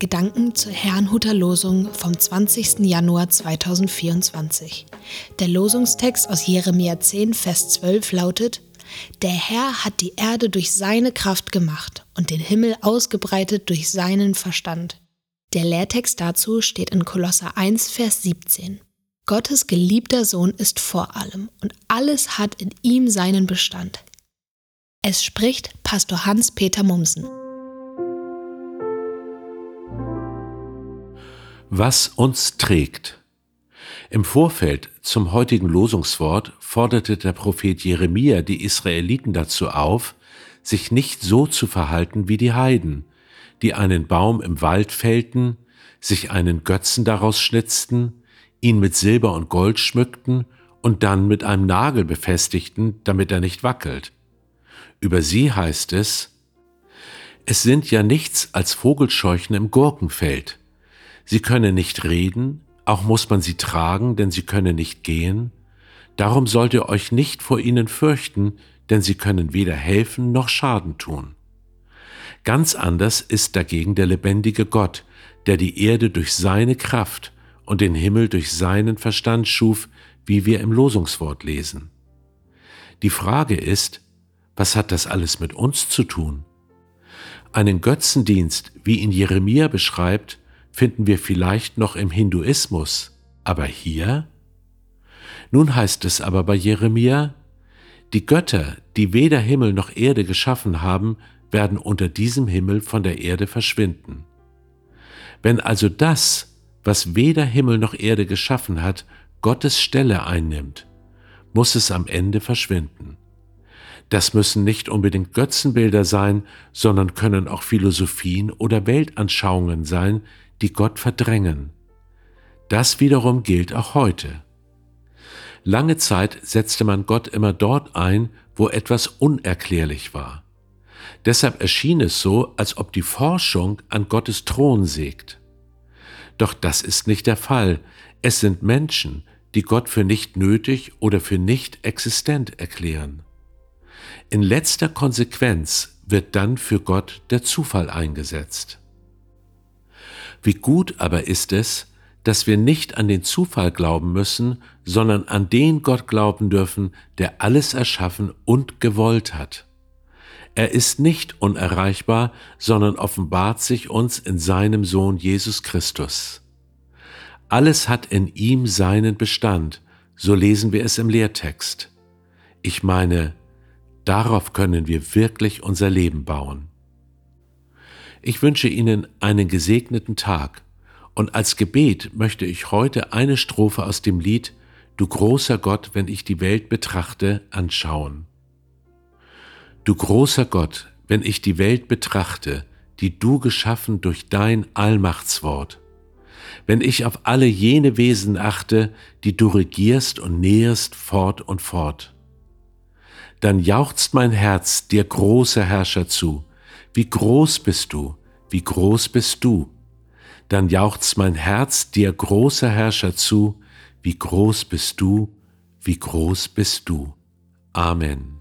Gedanken zur Herrnhuter Losung vom 20. Januar 2024. Der Losungstext aus Jeremia 10, Vers 12 lautet: Der Herr hat die Erde durch seine Kraft gemacht und den Himmel ausgebreitet durch seinen Verstand. Der Lehrtext dazu steht in Kolosser 1, Vers 17. Gottes geliebter Sohn ist vor allem und alles hat in ihm seinen Bestand. Es spricht Pastor Hans-Peter Mumsen. Was uns trägt. Im Vorfeld zum heutigen Losungswort forderte der Prophet Jeremia die Israeliten dazu auf, sich nicht so zu verhalten wie die Heiden, die einen Baum im Wald fällten, sich einen Götzen daraus schnitzten, ihn mit Silber und Gold schmückten und dann mit einem Nagel befestigten, damit er nicht wackelt. Über sie heißt es sind ja nichts als Vogelscheuchen im Gurkenfeld. Sie können nicht reden, auch muss man sie tragen, denn sie können nicht gehen. Darum sollt ihr euch nicht vor ihnen fürchten, denn sie können weder helfen noch Schaden tun. Ganz anders ist dagegen der lebendige Gott, der die Erde durch seine Kraft und den Himmel durch seinen Verstand schuf, wie wir im Losungswort lesen. Die Frage ist, was hat das alles mit uns zu tun? Einen Götzendienst, wie ihn Jeremia beschreibt, finden wir vielleicht noch im Hinduismus, aber hier? Nun heißt es aber bei Jeremia: Die Götter, die weder Himmel noch Erde geschaffen haben, werden unter diesem Himmel von der Erde verschwinden. Wenn also das, was weder Himmel noch Erde geschaffen hat, Gottes Stelle einnimmt, muss es am Ende verschwinden. Das müssen nicht unbedingt Götzenbilder sein, sondern können auch Philosophien oder Weltanschauungen sein, die Gott verdrängen. Das wiederum gilt auch heute. Lange Zeit setzte man Gott immer dort ein, wo etwas unerklärlich war. Deshalb erschien es so, als ob die Forschung an Gottes Thron sägt. Doch das ist nicht der Fall. Es sind Menschen, die Gott für nicht nötig oder für nicht existent erklären. In letzter Konsequenz wird dann für Gott der Zufall eingesetzt. Wie gut aber ist es, dass wir nicht an den Zufall glauben müssen, sondern an den Gott glauben dürfen, der alles erschaffen und gewollt hat. Er ist nicht unerreichbar, sondern offenbart sich uns in seinem Sohn Jesus Christus. Alles hat in ihm seinen Bestand, so lesen wir es im Lehrtext. Ich meine, darauf können wir wirklich unser Leben bauen. Ich wünsche Ihnen einen gesegneten Tag und als Gebet möchte ich heute eine Strophe aus dem Lied »Du großer Gott, wenn ich die Welt betrachte« anschauen. Du großer Gott, wenn ich die Welt betrachte, die du geschaffen durch dein Allmachtswort. Wenn ich auf alle jene Wesen achte, die du regierst und nährst fort und fort. Dann jauchzt mein Herz dir großer Herrscher zu. Wie groß bist du, wie groß bist du. Dann jauchzt mein Herz dir großer Herrscher zu. Wie groß bist du, wie groß bist du. Amen.